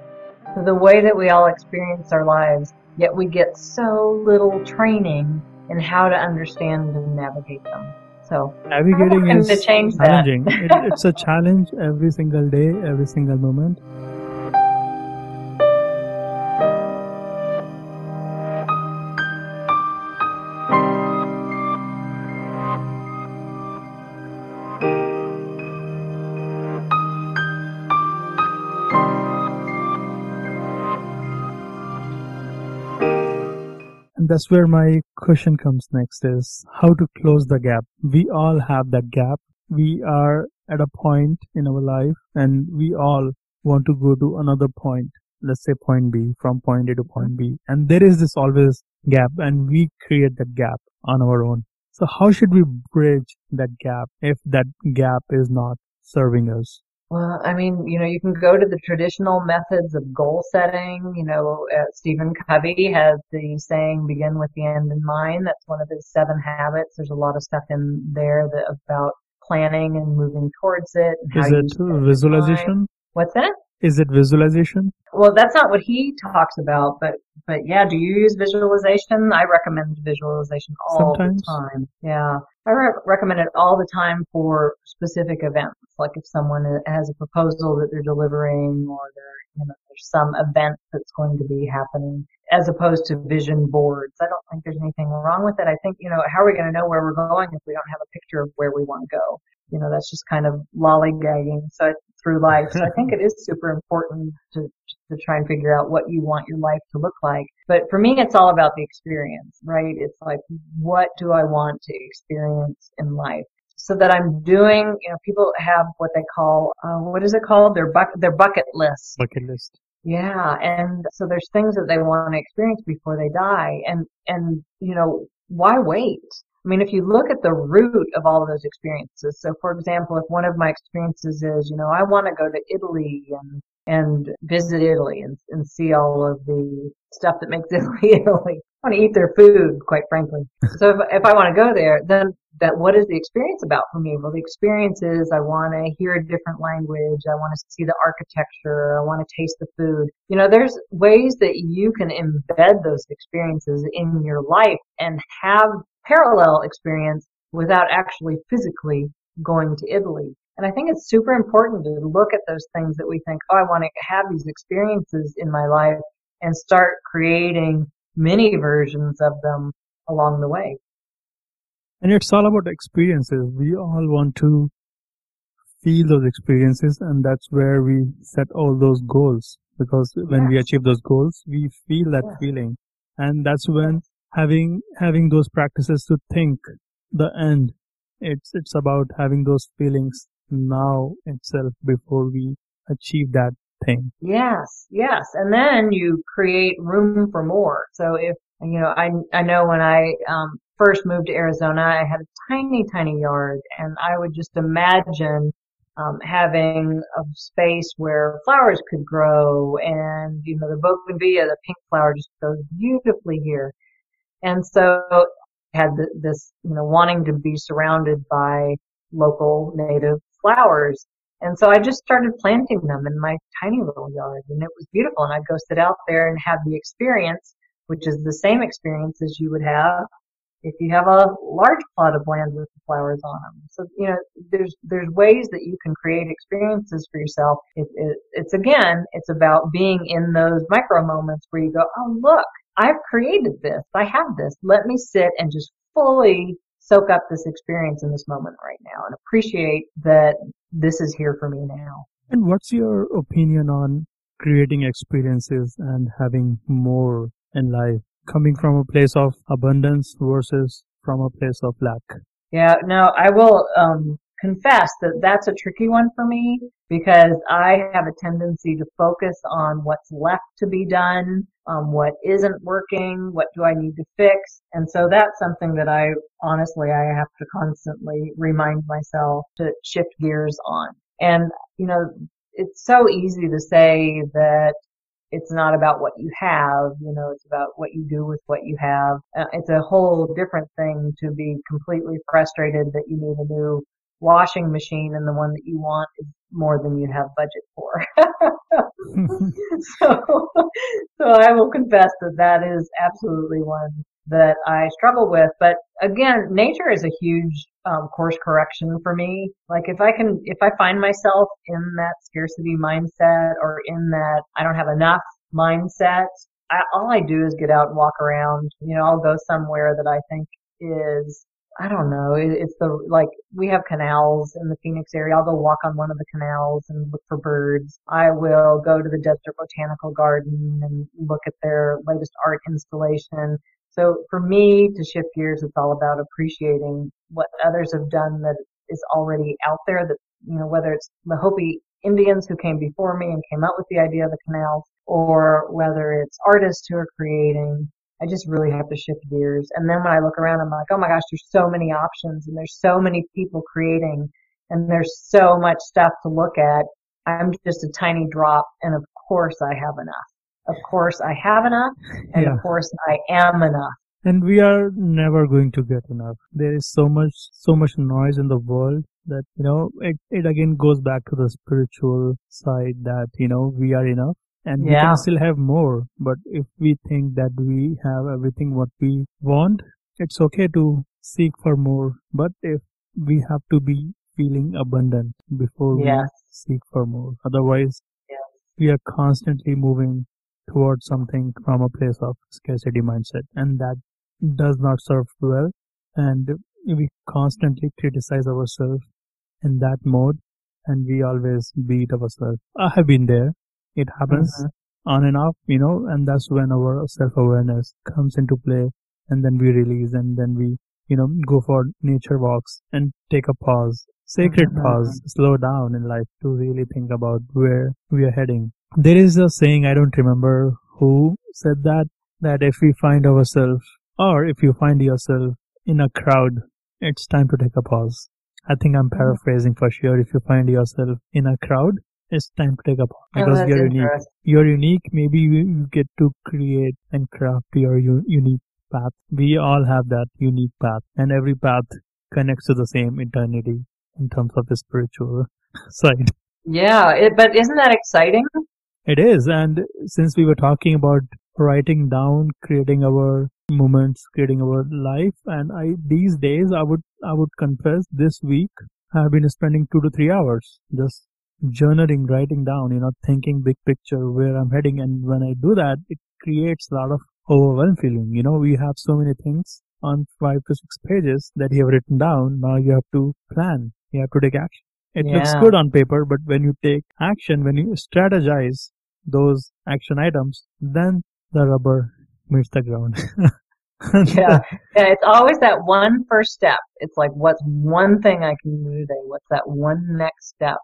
the way that we all experience our lives, yet we get so little training in how to understand and navigate them. So navigating is to change challenging. That. it, it's a challenge every single day, every single moment. That's where my question comes next, is how to close the gap. We all have that gap. We are at a point in our life and we all want to go to another point. Let's say point B, from point A to point B. And there is this always gap, and we create that gap on our own. So how should we bridge that gap if that gap is not serving us? Well, I mean, you know, you can go to the traditional methods of goal setting. You know, uh, Stephen Covey has the saying, begin with the end in mind. That's one of his seven habits. There's a lot of stuff in there that about planning and moving towards it. And Is how it you visualization? Time. What's that? Is it visualization? Well, that's not what he talks about, but, but yeah, do you use visualization? I recommend visualization all Sometimes. the time. Yeah. I re- recommend it all the time for specific events. Like if someone has a proposal that they're delivering, or they're, you know, there's some event that's going to be happening, as opposed to vision boards. I don't think there's anything wrong with it. I think, you know, how are we going to know where we're going if we don't have a picture of where we want to go? You know, that's just kind of lollygagging. So I, through life. So I think it is super important to, to try and figure out what you want your life to look like. But for me, it's all about the experience, right? It's like, what do I want to experience in life? So that I'm doing, you know, people have what they call, uh, what is it called? Their bucket, their bucket list. Bucket list. Yeah. And so there's things that they want to experience before they die. And, and, you know, why wait? I mean, if you look at the root of all of those experiences, so for example, if one of my experiences is, you know, I want to go to Italy and, and visit Italy and, and see all of the stuff that makes Italy Italy. I want to eat their food, quite frankly. So if, if I want to go there, then that what is the experience about for me? Well, the experience is I want to hear a different language. I want to see the architecture. I want to taste the food. You know, there's ways that you can embed those experiences in your life and have parallel experience without actually physically going to Italy. And I think it's super important to look at those things that we think, oh, I want to have these experiences in my life, and start creating mini versions of them along the way. And it's all about experiences. We all want to feel those experiences, and that's where we set all those goals, because when yes. we achieve those goals, we feel that yeah. feeling. And that's when Having having those practices to think the end. It's it's about having those feelings now itself before we achieve that thing. Yes, yes. And then you create room for more. So if, you know, I I know when I um first moved to Arizona, I had a tiny, tiny yard, and I would just imagine Um, having a space where flowers could grow, and, you know, the bougainvillea, the pink flower, just grows beautifully here. And so I had this, you know, wanting to be surrounded by local native flowers. And so I just started planting them in my tiny little yard, and it was beautiful. And I'd go sit out there and have the experience, which is the same experience as you would have if you have a large plot of land with the flowers on them. So, you know, there's there's ways that you can create experiences for yourself. It, it, it's, again, it's about being in those micro moments where you go, oh, look, I've created this. I have this. Let me sit and just fully soak up this experience in this moment right now, and appreciate that this is here for me now. And what's your opinion on creating experiences and having more in life, coming from a place of abundance versus from a place of lack? Yeah, no, I will um, confess that that's a tricky one for me, because I have a tendency to focus on what's left to be done, um, what isn't working, what do I need to fix. And so that's something that I honestly, I have to constantly remind myself to shift gears on. And, you know, it's so easy to say that it's not about what you have, you know, it's about what you do with what you have. Uh, it's a whole different thing to be completely frustrated that you need a new washing machine and the one that you want is more than you have budget for. so, so I will confess that that is absolutely one that I struggle with. But again, nature is a huge um, course correction for me. Like if I can, if I find myself in that scarcity mindset or in that I don't have enough mindset, I, all I do is get out and walk around. You know, I'll go somewhere that I think is, I don't know, it, it's the, like, we have canals in the Phoenix area. I'll go walk on one of the canals and look for birds. I will go to the Desert Botanical Garden and look at their latest art installation. So for me, to shift gears, it's all about appreciating what others have done that is already out there, that, you know, whether it's the Hopi Indians who came before me and came up with the idea of the canals, or whether it's artists who are creating. I just really have to shift gears. And then when I look around, I'm like, oh my gosh, there's so many options and there's so many people creating and there's so much stuff to look at. I'm just a tiny drop. And of course I have enough. Of course I have enough. And yeah. Of course I am enough. And we are never going to get enough. There is so much, so much noise in the world that, you know, it, it again goes back to the spiritual side that, you know, we are enough. And yeah. We can still have more, but if we think that we have everything what we want, it's okay to seek for more. But if we have to be feeling abundant before yes. we seek for more, otherwise yes. we are constantly moving towards something from a place of scarcity mindset, and that does not serve well. And we constantly criticize ourselves in that mode, and we always beat ourselves. I have been there. It happens mm-hmm. on and off, you know, and that's when our self-awareness comes into play, and then we release, and then we, you know, go for nature walks and take a pause, sacred mm-hmm. pause, slow down in life to really think about where we are heading. There is a saying, I don't remember who said that, that if we find ourselves, or if you find yourself in a crowd, it's time to take a pause. I think I'm paraphrasing for sure. If you find yourself in a crowd, it's time to take a pause because oh, you're unique. You're unique. Maybe you get to create and craft your u- unique path. We all have that unique path, and every path connects to the same eternity in terms of the spiritual side. Yeah, it, but isn't that exciting? It is. And since we were talking about writing down, creating our moments, creating our life, and I these days I would I would confess this week I've been spending two to three hours just journaling, writing down, you know, thinking big picture where I'm heading. And when I do that, it creates a lot of overwhelm feeling. You know, we have so many things on five to six pages that you have written down. Now you have to plan. You have to take action. It yeah. looks good on paper, but when you take action, when you strategize those action items, then the rubber meets the ground. yeah. yeah, it's always that one first step. It's like, what's one thing I can do today? What's that one next step?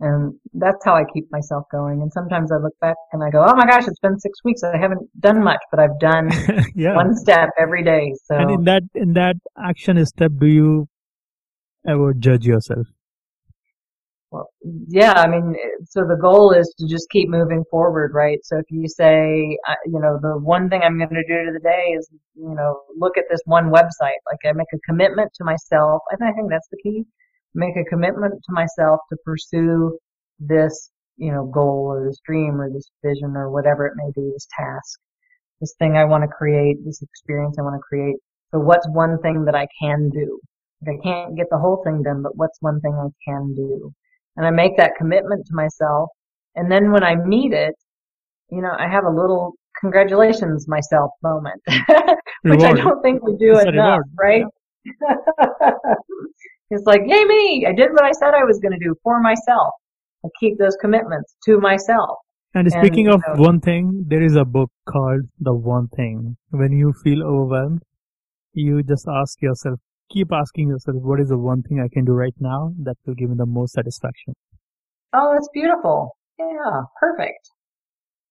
And that's how I keep myself going. And sometimes I look back and I go, oh my gosh, it's been six weeks. I haven't done much, but I've done yeah. one step every day. So. And in that, in that action step, do you ever judge yourself? Well, yeah, I mean, so the goal is to just keep moving forward, right? So if you say, you know, the one thing I'm going to do today is, you know, look at this one website. Like I make a commitment to myself. I think that's the key. Make a commitment to myself to pursue this, you know, goal or this dream or this vision or whatever it may be, this task, this thing I want to create, this experience I want to create. So what's one thing that I can do? Like I can't get the whole thing done, but what's one thing I can do? And I make that commitment to myself. And then when I meet it, you know, I have a little congratulations myself moment, which I don't think we do it's enough, right? Yeah. It's like, yay me! I did what I said I was going to do for myself. I keep those commitments to myself. And speaking and, of know, one thing, there is a book called The One Thing. When you feel overwhelmed, you just ask yourself, keep asking yourself, what is the one thing I can do right now that will give me the most satisfaction? Oh, that's beautiful. Yeah, perfect.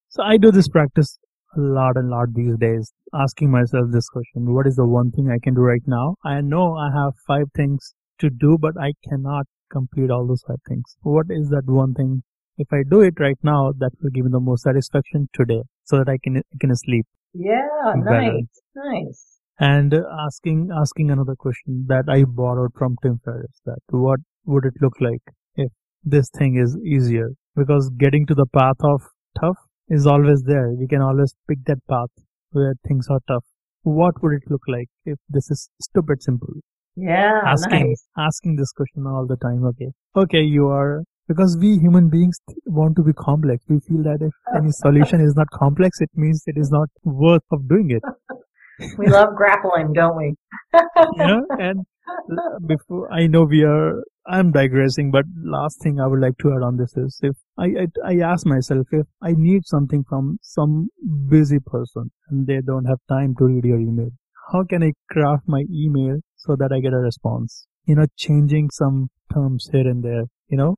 So I do this practice a lot and lot these days, asking myself this question, what is the one thing I can do right now? I know I have five things to do, but I cannot complete all those five things. What is that one thing? If I do it right now, that will give me the most satisfaction today so that I can I can sleep. Yeah, better. nice, nice. And asking asking another question that I borrowed from Tim Ferriss, that what would it look like if this thing is easier, because getting to the path of tough is always there. We can always pick that path where things are tough. What would it look like if this is stupid simple? Yeah, asking, nice. Asking this question all the time. Okay. Okay, you are, because we human beings want to be complex. We feel that if any solution is not complex, it means it is not worth of doing it. We love grappling, don't we? You know, and before, I know we are, I'm digressing, but last thing I would like to add on this is, if I, I, I ask myself, if I need something from some busy person and they don't have time to read your email, how can I craft my email so that I get a response? You know, changing some terms here and there, you know,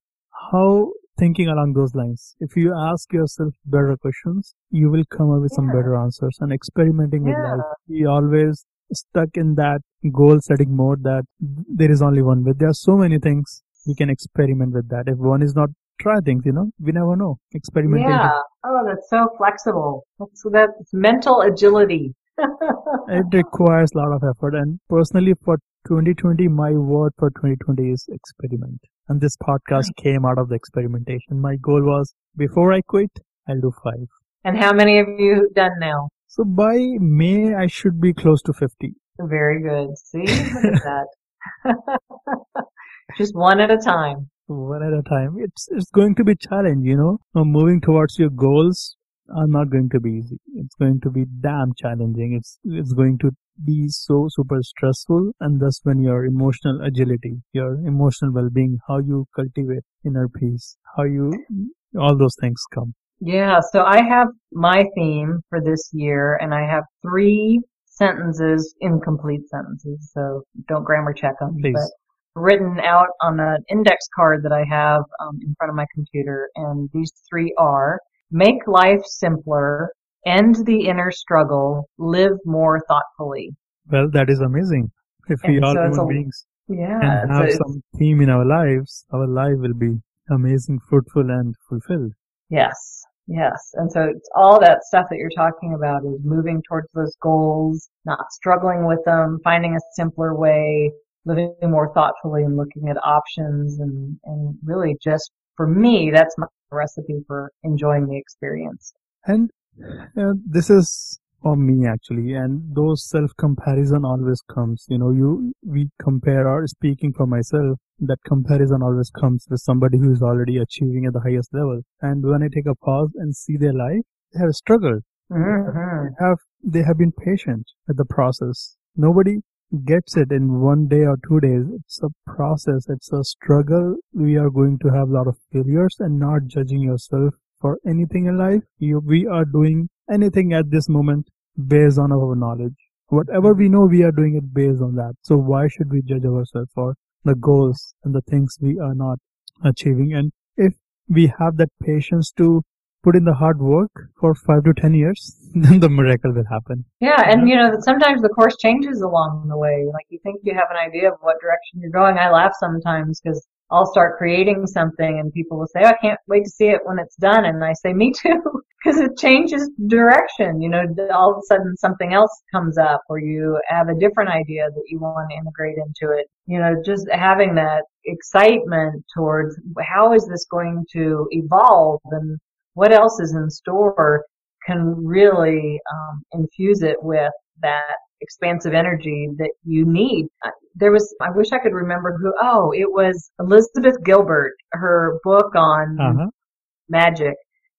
how thinking along those lines. If you ask yourself better questions, you will come up with yeah. some better answers, and experimenting yeah. with life. We always stuck in that goal setting mode that there is only one way. There are so many things we can experiment with that. If one is not, try things, you know, we never know. Experimenting. Yeah. With... Oh, that's so flexible. That's, that's mental agility. It requires a lot of effort, and personally for twenty twenty, my word for twenty twenty is experiment, and this podcast right. came out of the experimentation. My goal was, before I quit, I'll do five. And how many have you done now? So by May, I should be close to fifty. Very good. See, look at that. Just one at a time. One at a time. It's it's going to be a challenge, you know. Moving towards your goals are not going to be easy. It's going to be damn challenging. It's it's going to be so super stressful, and thus when your emotional agility, your emotional well-being, how you cultivate inner peace, how you, all those things come. Yeah, so I have my theme for this year, and I have three sentences, incomplete sentences, so don't grammar check them, please. But written out on an index card that I have um, in front of my computer, and these three are: make life simpler, end the inner struggle, live more thoughtfully. Well, that is amazing. If we and all so human a, beings yeah, and have so some theme in our lives, our life will be amazing, fruitful, and fulfilled. Yes, yes. And so it's all that stuff that you're talking about is moving towards those goals, not struggling with them, finding a simpler way, living more thoughtfully and looking at options, and, and really just, for me, that's my recipe for enjoying the experience. And uh, this is for me actually, and those self-comparison always comes, you know, you we compare, or speaking for myself, that comparison always comes with somebody who is already achieving at the highest level. And when I take a pause and see their life, they have struggled. Mm-hmm. They have, they have been patient with the process. Nobody gets it in one day or two days. It's a process. It's a struggle. We are going to have a lot of failures, and not judging yourself for anything in life. You, we are doing anything at this moment based on our knowledge. Whatever we know, we are doing it based on that. So why should we judge ourselves for the goals and the things we are not achieving? And if we have that patience to put in the hard work for five to ten years, then the miracle will happen. Yeah, and you know, that sometimes the course changes along the way. Like, you think you have an idea of what direction you're going. I laugh sometimes because I'll start creating something and people will say, oh, I can't wait to see it when it's done. And I say, me too, because it changes direction. You know, all of a sudden something else comes up, or you have a different idea that you want to integrate into it. You know, just having that excitement towards how is this going to evolve and what else is in store can really um, infuse it with that expansive energy that you need. There was, I wish I could remember who, oh, it was Elizabeth Gilbert, her book on uh-huh. magic.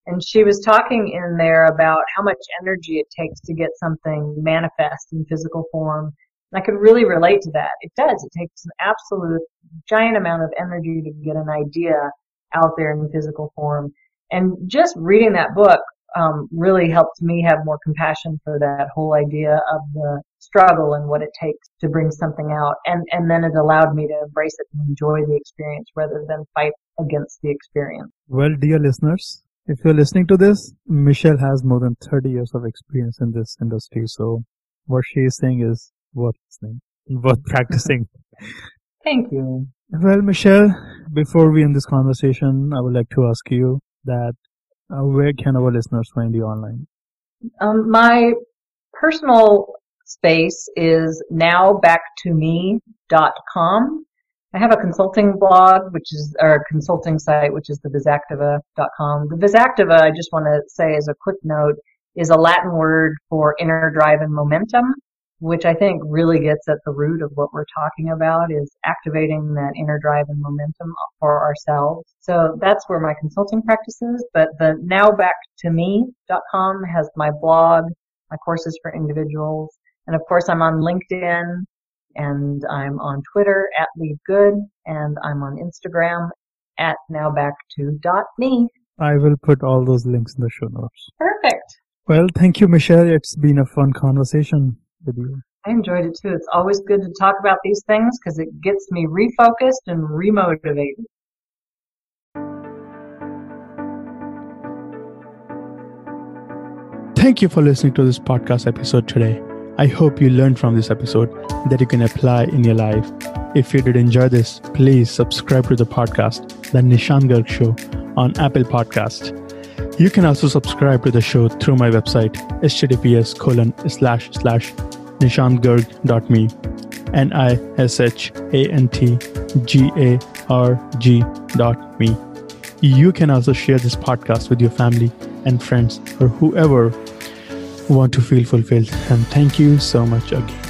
And she was talking in there about how much energy it takes to get something manifest in physical form. And I could really relate to that. It does. It takes an absolute giant amount of energy to get an idea out there in physical form. And just reading that book um, really helped me have more compassion for that whole idea of the struggle and what it takes to bring something out. And, and then it allowed me to embrace it and enjoy the experience rather than fight against the experience. Well, dear listeners, if you're listening to this, Michelle has more than thirty years of experience in this industry. So what she is saying is worth listening, worth practicing. Thank you. Well, Michelle, before we end this conversation, I would like to ask you, that uh, where can our listeners find you online? Um, my personal space is now back to me dot com. I have a consulting blog, which is our consulting site, which is the vis activa dot com. The Vis Activa, I just want to say as a quick note, is a Latin word for inner drive and momentum, which I think really gets at the root of what we're talking about, is activating that inner drive and momentum for ourselves. So that's where my consulting practice is, but the now back to me dot com has my blog, my courses for individuals, and of course I'm on LinkedIn, and I'm on Twitter at Leave Good, and I'm on Instagram at now back to dot me. I will put all those links in the show notes. Perfect. Well, thank you, Michelle. It's been a fun conversation with you. I enjoyed it too. It's always good to talk about these things because it gets me refocused and remotivated. Thank you for listening to this podcast episode today. I hope you learned from this episode that you can apply in your life. If you did enjoy this, please subscribe to the podcast, The Nishant Garg Show, on Apple Podcasts. You can also subscribe to the show through my website, h t t p s colon slash slash nishant garg dot me, N I S H A N T G A R G dot me. You can also share this podcast with your family and friends or whoever want to feel fulfilled. And thank you so much again.